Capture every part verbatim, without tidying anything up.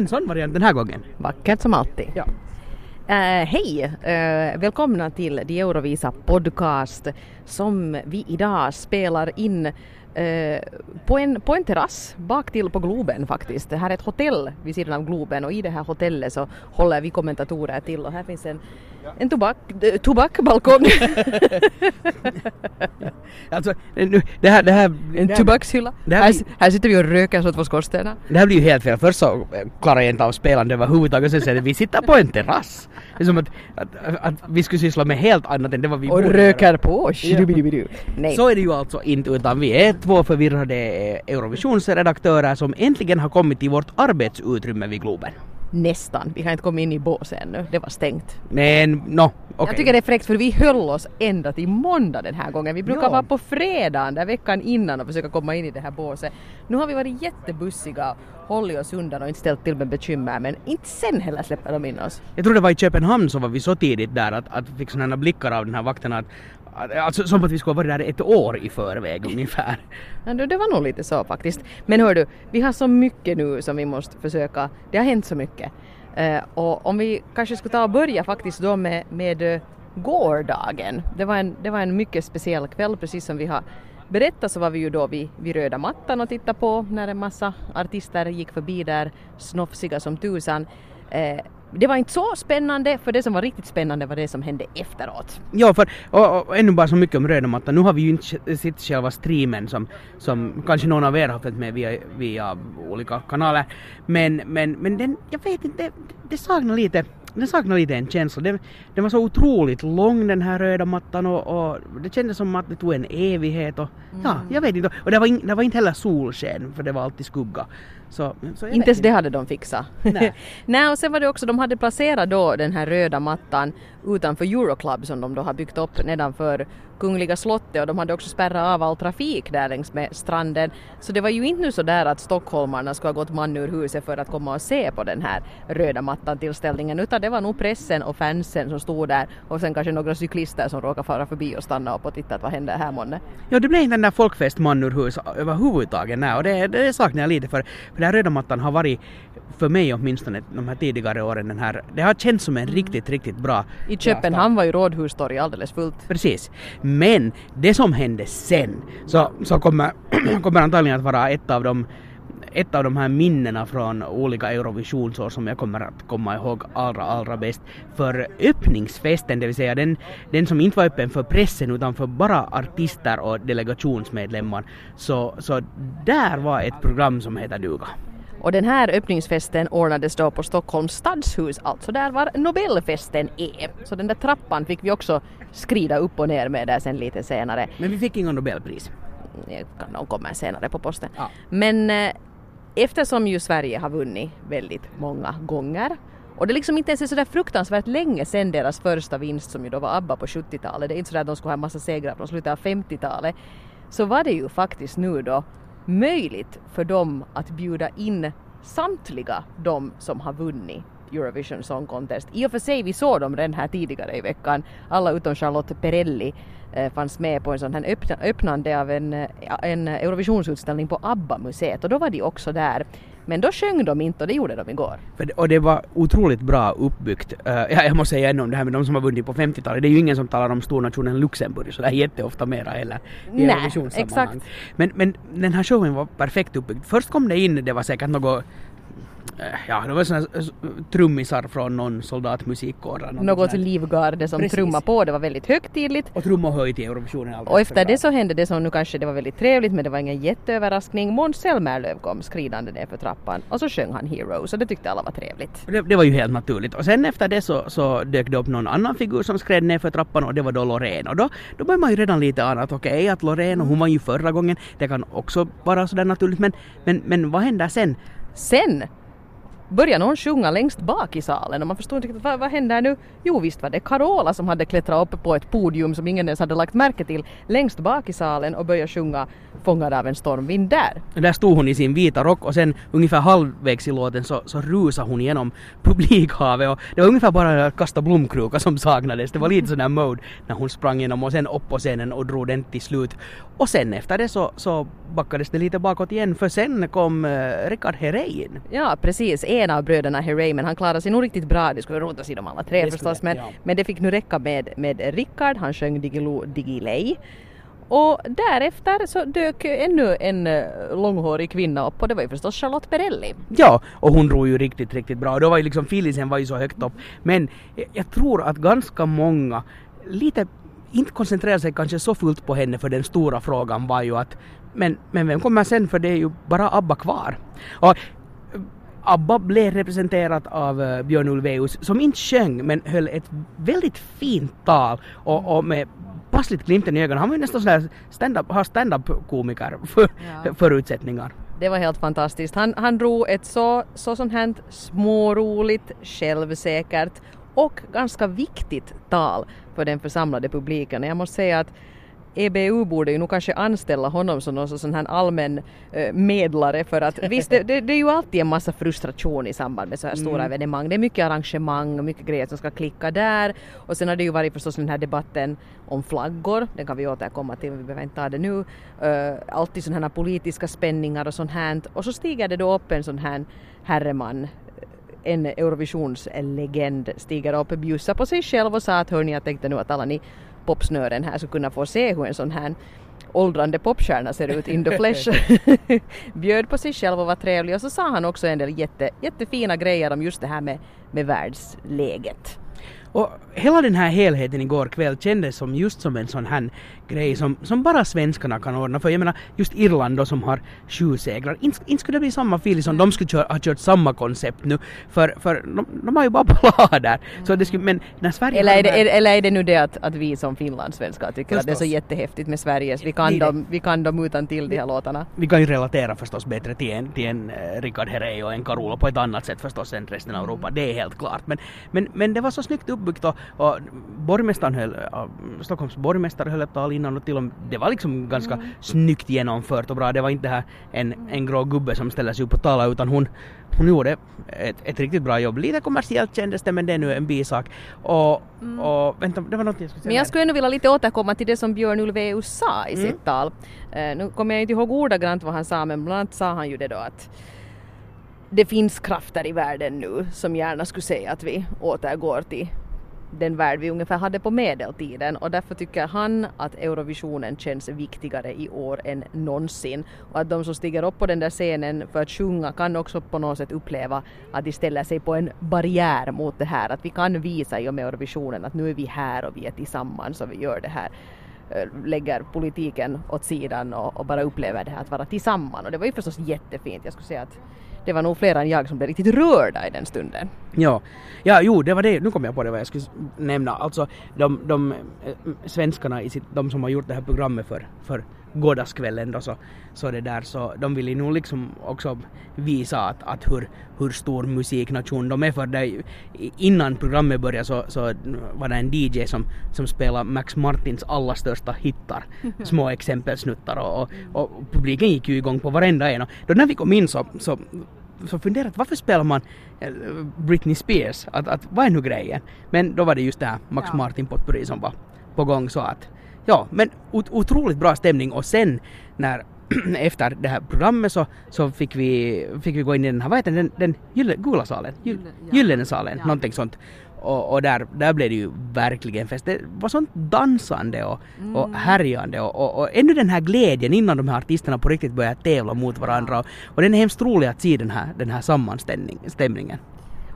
en sån variant den här gången. Vackert som alltid. Ja. Uh, hej! Uh, välkomna till The Eurovisa podcast som vi idag spelar in uh, på, en, på en terrass bak till på Globen faktiskt. Det här är ett hotell vid sidan av Globen och i det här hotellet så håller vi kommentatorer till och här finns en, ja. en tobak, tobakbalkon. Alltså, nu, det här, det här, en tobakshylla. Det här, här, blir, här sitter vi och röker så att vår skorstenar. Det här blir ju helt fel. Först så klarar jag inte av spelande överhuvudtaget och sen säger vi sitter på en terrass. Det är som att, att, att vi skulle syssla med helt annat än det var vi och röker på. Nej. Så är det ju alltså inte, utan vi är två förvirrade Eurovisionsredaktörer som äntligen har kommit till vårt arbetsutrymme vid Globen. Nästan. Vi har inte kommit in i båsen ännu. Det var stängt. Men, no, okej. Okay. Jag tycker det är fräckt för vi höll oss ända till måndag den här gången. Vi brukar ja. vara på fredagen där veckan innan och försöka komma in i det här båset. Nu har vi varit jättebussiga, hållit oss undan och inte ställt till med bekymmer, men inte sen heller släpper de in oss. Jag tror det var i Köpenhamn så var vi så tidigt där att, att vi fick sådana blickar av den här vakten att alltså, som att vi skulle vara där ett år i förväg ungefär. Ja, det var nog lite så faktiskt. Men hör du, vi har så mycket nu som vi måste försöka. Det har hänt så mycket. Uh, och om vi kanske skulle ta och börja faktiskt då med, med uh, gårdagen. Det var, en, det var en mycket speciell kväll. Precis som vi har berättat så var vi ju då vid, vid röda mattan och tittade på när en massa artister gick förbi där, snofsiga som tusan. Uh, Det var inte så spännande, för det som var riktigt spännande var det som hände efteråt. Ja, för och, och, ännu bara så mycket om röda mattan. Nu har vi ju inte sett själva streamen som, som kanske någon av er har följt med via, via olika kanaler. Men, men, men den, jag vet inte, det, det saknar lite, det saknar lite en känsla. Den, den var så otroligt lång den här röda mattan och, och det kändes som att det tog en evighet. Och, mm. Ja, jag vet inte. Och det var, in, det var inte heller solsken, för det var alltid skugga. Så, så inte ens det hade de fixat. Nej. Nej, och sen var det också, de hade placerat då den här röda mattan utanför Euroclub som de då har byggt upp nedanför Kungliga slottet, och de hade också spärrat av all trafik där längs med stranden. Så det var ju inte nu så där att stockholmarna skulle ha gått man ur huset för att komma och se på den här röda mattan tillställningen, utan det var nog pressen och fansen som stod där och sen kanske några cyklister som råkade fara förbi och stanna upp och titta att vad händer här månne. Ja, det blev inte den där folkfest man ur hus överhuvudtaget, nej, och det, det saknar jag lite för, för den här röda mattan har varit för mig åtminstone de här tidigare åren den här, det har känts som en riktigt, riktigt bra. I Köpenhamn var ju Rådhustorg alldeles fullt. Precis. Men det som hände sen så, så kommer, kommer antagligen att vara ett av, de, ett av de här minnena från olika Eurovisionsår som jag kommer att komma ihåg allra, allra bäst. För öppningsfesten, det vill säga den, den som inte var öppen för pressen utan för bara artister och delegationsmedlemmar, så, så där var ett program som heter Duga. Och den här öppningsfesten ordnades då på Stockholms stadshus, alltså där var Nobelfesten är. Så den där trappan fick vi också skrida upp och ner med där sen lite senare. Men vi fick ingen Nobelpris. De kommer senare på posten. Ja. Men eh, eftersom ju Sverige har vunnit väldigt många gånger, och det liksom inte ens är så där fruktansvärt länge sedan deras första vinst som ju då var ABBA på sjuttiotalet, det är inte så där att de skulle ha en massa segrar från slutet av femtiotalet, så var det ju faktiskt nu då möjligt för dem att bjuda in samtliga de som har vunnit Eurovision Song Contest. I och för sig, vi såg dem den här tidigare i veckan. Alla utom Charlotte Perrelli eh, fanns med på en sån här öppna, öppnande av en, en Eurovisionsutställning på ABBA-museet, och då var de också där. Men då sjöng de inte, och det gjorde de igår. Och det var otroligt bra uppbyggt. Uh, ja, jag måste säga ännu om det här med de som har vunnit på femtiotalet. Det är ju ingen som talar om stornationen Luxemburg så där jätteofta mera eller i Eurovisionssammanhang. Men, men den här showen var perfekt uppbyggd. Först kom det in, det var säkert något... Ja, det var såna trummisar från någon soldatmusikkår. Något, något livgarde som trummade på, det var väldigt högtidligt. Och trummade höjt i Eurovisionen. Och efter det så hände det som nu kanske det var väldigt trevligt, men det var ingen jätteöverraskning. Måns Zelmerlöw kom skridande ner för trappan och så sjöng han Heroes, och det tyckte alla var trevligt. Det, det var ju helt naturligt. Och sen efter det så, så dök det upp någon annan figur som skred ner för trappan, och det var då Lorraine. Och då, då började man ju redan lite annat. Okej, okay, att Lorraine, och hon var ju förra gången, det kan också vara sådär naturligt. Men, men, men vad hände sen? Sen? Börjar någon sjunga längst bak i salen och man förstår inte vad, vad händer nu? Jo, visst var det Karola som hade klättrat upp på ett podium som ingen ens hade lagt märke till längst bak i salen och började sjunga Fångad av en stormvind där. Där stod hon i sin vita rock och sen ungefär halvvägs i låten så, så rusade hon genom publikhavet, och det var ungefär bara att kasta blomkruka som saknades. Det var lite sån här mode när hon sprang genom och sen upp på scenen och drog den till slut. Och sen efter det så, så backades det lite bakåt igen, för sen kom uh, Rickard Herrey in. Ja, precis. ena av bröderna Herrey, men han klarade sig nog riktigt bra. Det skulle rotas i dem alla tre förstås, men, ja. men det fick nu räcka med, med Rickard. Han sjöng Digilo Digilei. Och därefter så dök ännu en långhårig kvinna upp, och det var ju förstås Charlotte Perrelli. Ja, och hon drog ju riktigt, riktigt bra. Då var ju liksom, filisen var ju så högt upp. Men jag tror att ganska många lite inte koncentrerar sig kanske så fullt på henne, för den stora frågan var ju att men, men vem kommer sen, för det är ju bara ABBA kvar. Och ABBA blev representerat av Björn Ulvaeus, som inte sjöng men höll ett väldigt fint tal och, och med passligt glimten i ögonen. Han var ju nästan sådär stand-up, har stand-up-komiker för, ja. förutsättningar. Det var helt fantastiskt. Han, han drog ett så, så sånt här småroligt, självsäkert och ganska viktigt tal för den församlade publiken. Jag måste säga att E B U borde ju nog kanske anställa honom som någon sån här allmän eh, medlare, för att visst, det, det, det är ju alltid en massa frustration i samband med så här stora mm. evenemang. Det är mycket arrangemang och mycket grejer som ska klicka där, och sen har det ju varit förstås den här debatten om flaggor, den kan vi återkomma till, vi behöver inte ta det nu. Uh, alltid sådana här politiska spänningar och sånt här, och så stiger det då upp en sån här herreman, en Eurovisionslegend stiger upp och bjussar på sig själv och sa att hörni, jag tänkte nu att alla ni popsnören här så kunna få se hur en sån här åldrande popstjärna ser ut in the flesh. Bjöd på sig själv och var trevlig, och så sa han också en del jätte, jättefina grejer om just det här med, med världsläget. Och hela den här helheten igår kväll kändes som just som en sån här grej som, som bara svenskarna kan ordna. För jag menar, just Irland då, som har sju segrar, inte in skulle det bli samma fil som mm. de skulle köra, ha kört samma koncept nu. För, för de, de har ju bara ballader. Mm. Så det skulle, men när Sverige eller, är det, här... eller är det nu det att, att vi som finlandssvenskar tycker förstås att det är så jättehäftigt med Sverige. Vi kan, dem, vi kan dem utan till de här låtarna. Vi kan ju relatera förstås bättre till en, till en uh, Rickard Herrey och en Karola på ett annat sätt förstås än resten av Europa. Det är helt klart. Men, men, men det var så snyggt upp. Och, och borgmästaren höll, Stockholms borgmästare höll ett tal innan, och till och med, det var liksom ganska mm. snyggt genomfört och bra. Det var inte här en, en grå gubbe som ställde sig upp och talade, utan hon, hon gjorde ett, ett riktigt bra jobb. Lite kommersiellt kändes det, men det är nu en bisak. Och, mm. och vänta, det var något jag skulle säga. Men jag skulle ändå vilja lite återkomma till det som Björn Ulvaeus sa i mm. sitt tal. Uh, nu kommer jag inte ihåg ordagrant vad han sa, men bland annat sa han ju det då att det finns krafter i världen nu som gärna skulle säga att vi återgår till den värld vi ungefär hade på medeltiden, och därför tycker han att Eurovisionen känns viktigare i år än någonsin, och att de som stiger upp på den där scenen för att sjunga kan också på något sätt uppleva att de ställer sig på en barriär mot det här, att vi kan visa i och med Eurovisionen att nu är vi här och vi är tillsammans och vi gör det här, lägger politiken åt sidan och, och bara upplever det här att vara tillsammans, och det var ju förstås jättefint. Jag skulle säga att det var nog fler än jag som blev riktigt rörda i den stunden. Ja, ja jo, det var det. Nu kom jag på det vad jag skulle nämna. Alltså de, de svenskarna, i sitt, de som har gjort det här programmet för, för gårdagskvällen då, så, så det där, så de ville nog liksom också visa att, att hur, hur stor musiknation de är, för det, innan programmet började så, så var det en D J som, som spelade Max Martins alla största hittar, små exempelsnuttar, och, och, och publiken gick ju igång på varenda en. Då när vi kom in så, så så funderat, varför spelar man Britney Spears? Att, att, vad är nu grejen? Men då var det just det här Max ja. Martin potpourri som var på gång, så att ja, men ot- otroligt bra stämning. Och sen när efter det här programmet så, så fick, vi, fick vi gå in i den här, vad heter den, den gylle, gula salen? Gyll, ja. Gyllene salen, ja. Någonting sånt. Och, och där, där blev det ju verkligen fest. Det var sånt dansande och, mm. och härjande och, och, och ännu den här glädjen innan de här artisterna på riktigt börjar tävla mot varandra. Och, och den är hemskt rolig att se den här, den här sammanstämningen.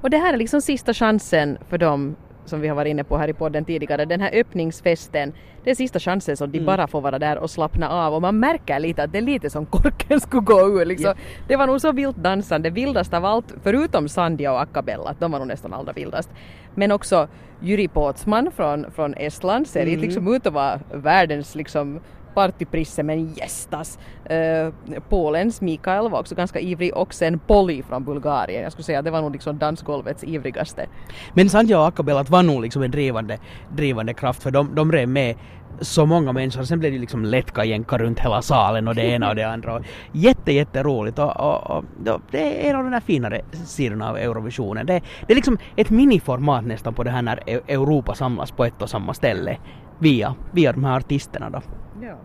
Och det här är liksom sista chansen för dem som vi har varit inne på här i podden tidigare. Den här öppningsfesten, det är sista chansen som de mm. bara får vara där och slappna av. Och man märker lite att det är lite som korken skulle gå ur. Liksom. Yeah. Det var nog så vilt dansande, vildast av allt, förutom Sandia och Akabella, de var nog nästan allra vildast. Men också Juri Potsman från, från Estland ser mm. liksom ut att vara världens liksom partyprisse, men gästas. Uh, Polens Mikael var också ganska ivrig, och sen Polly från Bulgarien. Jag skulle säga att det var nog liksom dansgolvets ivrigaste. Men Sandia och Akabella var nog liksom en drivande, drivande kraft, för de, de rev med så många människor. Sen blev det liksom lätka jänkar runt hela salen och det ena och det andra. Jätte, jätteroligt. Och, och, och, det är en av de där finare sidorna av Eurovisionen. Det, det är liksom ett miniformat nästan på det här när Europa samlas på ett och samma ställe via, via de här artisterna då. Ja.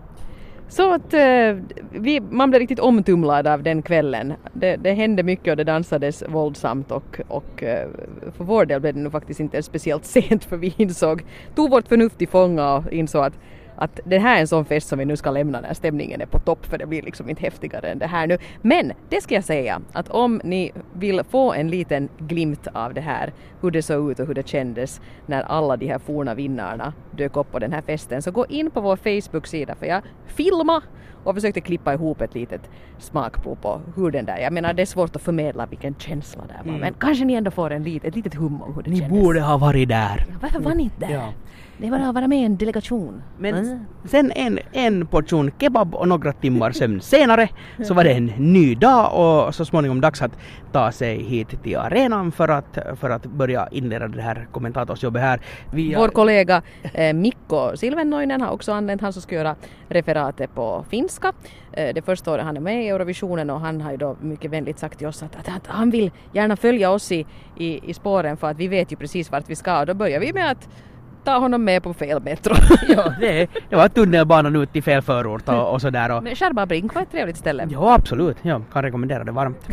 Så att eh, vi, man blev riktigt omtumlad av den kvällen. Det, det hände mycket och det dansades våldsamt och, och eh, för vår del blev det nog faktiskt inte speciellt sent, för vi insåg, tog vårt förnuft i fånga och insåg att, att det här är en sån fest som vi nu ska lämna när stämningen är på topp, för det blir liksom inte häftigare än det här nu. Men det ska jag säga att om ni vill få en liten glimt av det här, hur det såg ut och hur det kändes när alla de här forna vinnarna dök upp på den här festen, så gå in på vår Facebook-sida, för jag filmade och försökte klippa ihop ett litet smakprov på hur den där, jag menar det är svårt att förmedla vilken känsla det var, mm. men kanske ni ändå får en lit, ett litet hum om hur det ni kändes. Ni borde ha varit där. Ja, varför var ni inte där? Ja. Det var att vara med i en delegation. Men mm. sen en, en portion kebab och några timmar sömn senare så var det en ny dag och så småningom dags att ta sig hit till arenan för att, för att börja inleda det här kommentatorsjobbet här. Via... Vår kollega eh, Mikko Silvernoinen har också anlänt, han som ska göra referatet på finska. Eh, det första året han är med i Eurovisionen, och han har ju då mycket vänligt sagt till oss att, att, att han vill gärna följa oss i, i, i spåren, för att vi vet ju precis vart vi ska, och då börjar vi med att ta honom med på fel metro. Ja, det, det var tunnelbanan ut i fel förort och, och sådär. Och... Men Särva Bring var ett trevligt ställe. Ja, absolut. Ja, kan rekommendera det varmt.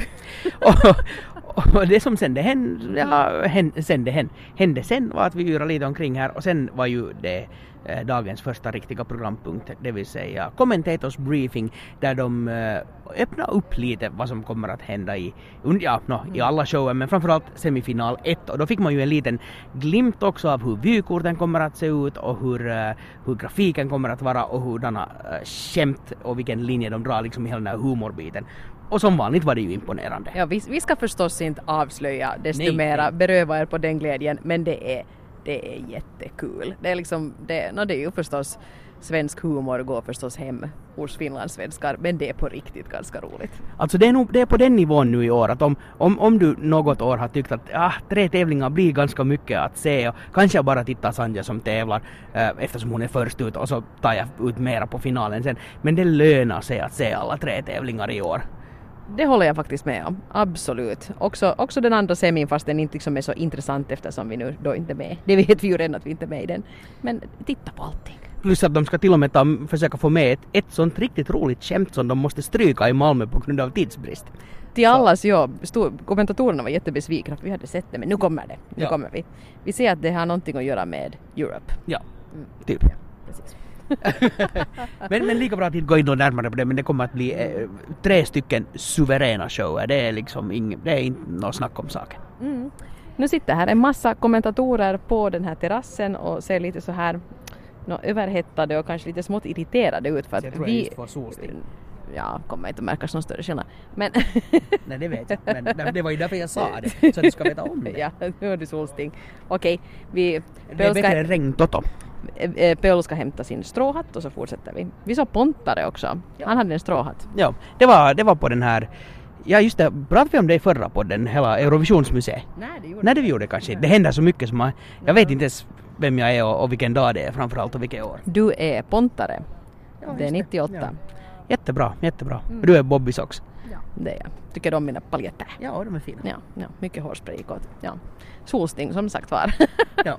och, och det som sände hände, ja, hände, hände, hände sen var att vi yrade lite omkring här, och sen var ju det eh, dagens första riktiga programpunkt, det vill säga commentators briefing, där de eh, öppnar upp lite vad som kommer att hända i, ja, no, mm. i alla shower, men framförallt semifinal ett, och då fick man ju en liten glimt också av hur vykorten kommer att se ut och hur, uh, hur grafiken kommer att vara och hur denna uh, skämt och vilken linje de drar liksom i hela den här humorbiten. Och som vanligt var det ju imponerande. Ja, vi, vi ska förstås inte avslöja desto nej, mera, nej. beröva er på den glädjen, men det är, det är jättekul. Det är liksom, det, no, det är ju förstås svensk humor, går förstås hem hos finlandssvenskar, men det är på riktigt ganska roligt. Alltså det är, nog, det är på den nivån nu i år att om, om, om du något år har tyckt att ah, tre tävlingar blir ganska mycket att se och kanske bara titta Sandia som tävlar eh, eftersom hon är först ut och så tar jag ut mera på finalen sen. Men det lönar sig att se alla tre tävlingar i år. Det håller jag faktiskt med om, absolut. Också, också den andra semin, fast den inte liksom är så intressant eftersom vi nu då inte är med. Det vet vi ju redan att vi inte är med i den. Men titta på allting. Plus att de ska till och med ta, försöka få med ett, ett sånt riktigt roligt skämt som de måste stryka i Malmö på grund av tidsbrist. Till allas, ja, stod, kommentatorerna var jättebesvikna för vi hade sett det, men nu kommer det. Nu ja. kommer vi. Vi ser att det har någonting att göra med Europe. Ja, mm. typ. Ja, precis. men, men lika bra att gå in och närmare på det, men det kommer att bli eh, tre stycken suveräna shower. Det är liksom ing, det är inte något snack om saken. Mm. Nu sitter här en massa kommentatorer på den här terrassen och ser lite så här no, överhettade och kanske lite smått irriterade ut, för att jag tror vi jag ja, kommer inte att märkas någon större skillnad. Men nej, det vet jag. Men det var ju därför jag sa det, så du ska veta om det. Ja, nu har du solsting. Okej, vi... Det är bättre än regntotto. Pöl ska hämta sin stråhatt och så fortsätter vi. Vi såg Pontare också. Ja. Han hade en stråhatt. Ja, det var, det var på den här... Ja just det, pratade vi om det i förra podden, hela Eurovisionsmuseet? Nej, det gjorde Nej, det vi gjorde kanske. Det händer så mycket som man... Jag vet inte ens vem jag är och, och vilken dag det är framförallt och vilket år. Du är Pontare. Ja, det är nittioåtta. Det. Ja. Jättebra, jättebra. Mm. Du är Bobby Sox. Ja. Det är jag. Tycker du om mina paljetter? Ja, de är fina. Ja, ja. Mycket hårspray i gott. Ja. Solsting som sagt var. Ja.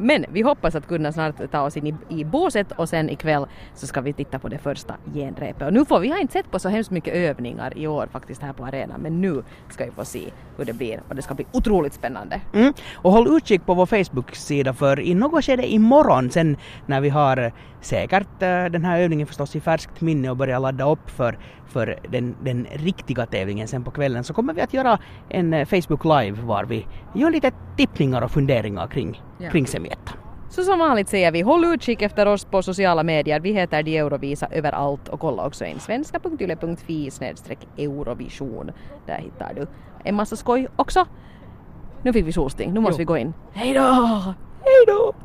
Men vi hoppas att kunna snart ta oss in i, i båset, och sen ikväll så ska vi titta på det första genrepet. Och nu får vi har inte sett på så hemskt mycket övningar i år faktiskt här på arenan, men nu ska vi få se hur det blir, och det ska bli otroligt spännande. Mm. Och håll utkik på vår Facebook-sida, för i något skede imorgon sen när vi har säkert den här övningen förstås i färskt minne och börjar ladda upp för, för den, den riktiga tävlingen sen på kvällen, så kommer vi att göra en Facebook live var vi gör lite tippningar och funderingar kring Ja. kring semietta. Så som vanligt säger vi, håll utkik efter oss på sociala medier. Vi heter de Eurovisa överallt, och kolla också in svenska punkt y l e punkt f i snedstreck Eurovision. Där hittar du en massa skoj också. Nu fick vi solsting, nu måste jo. vi gå in. Hej då! Hej då!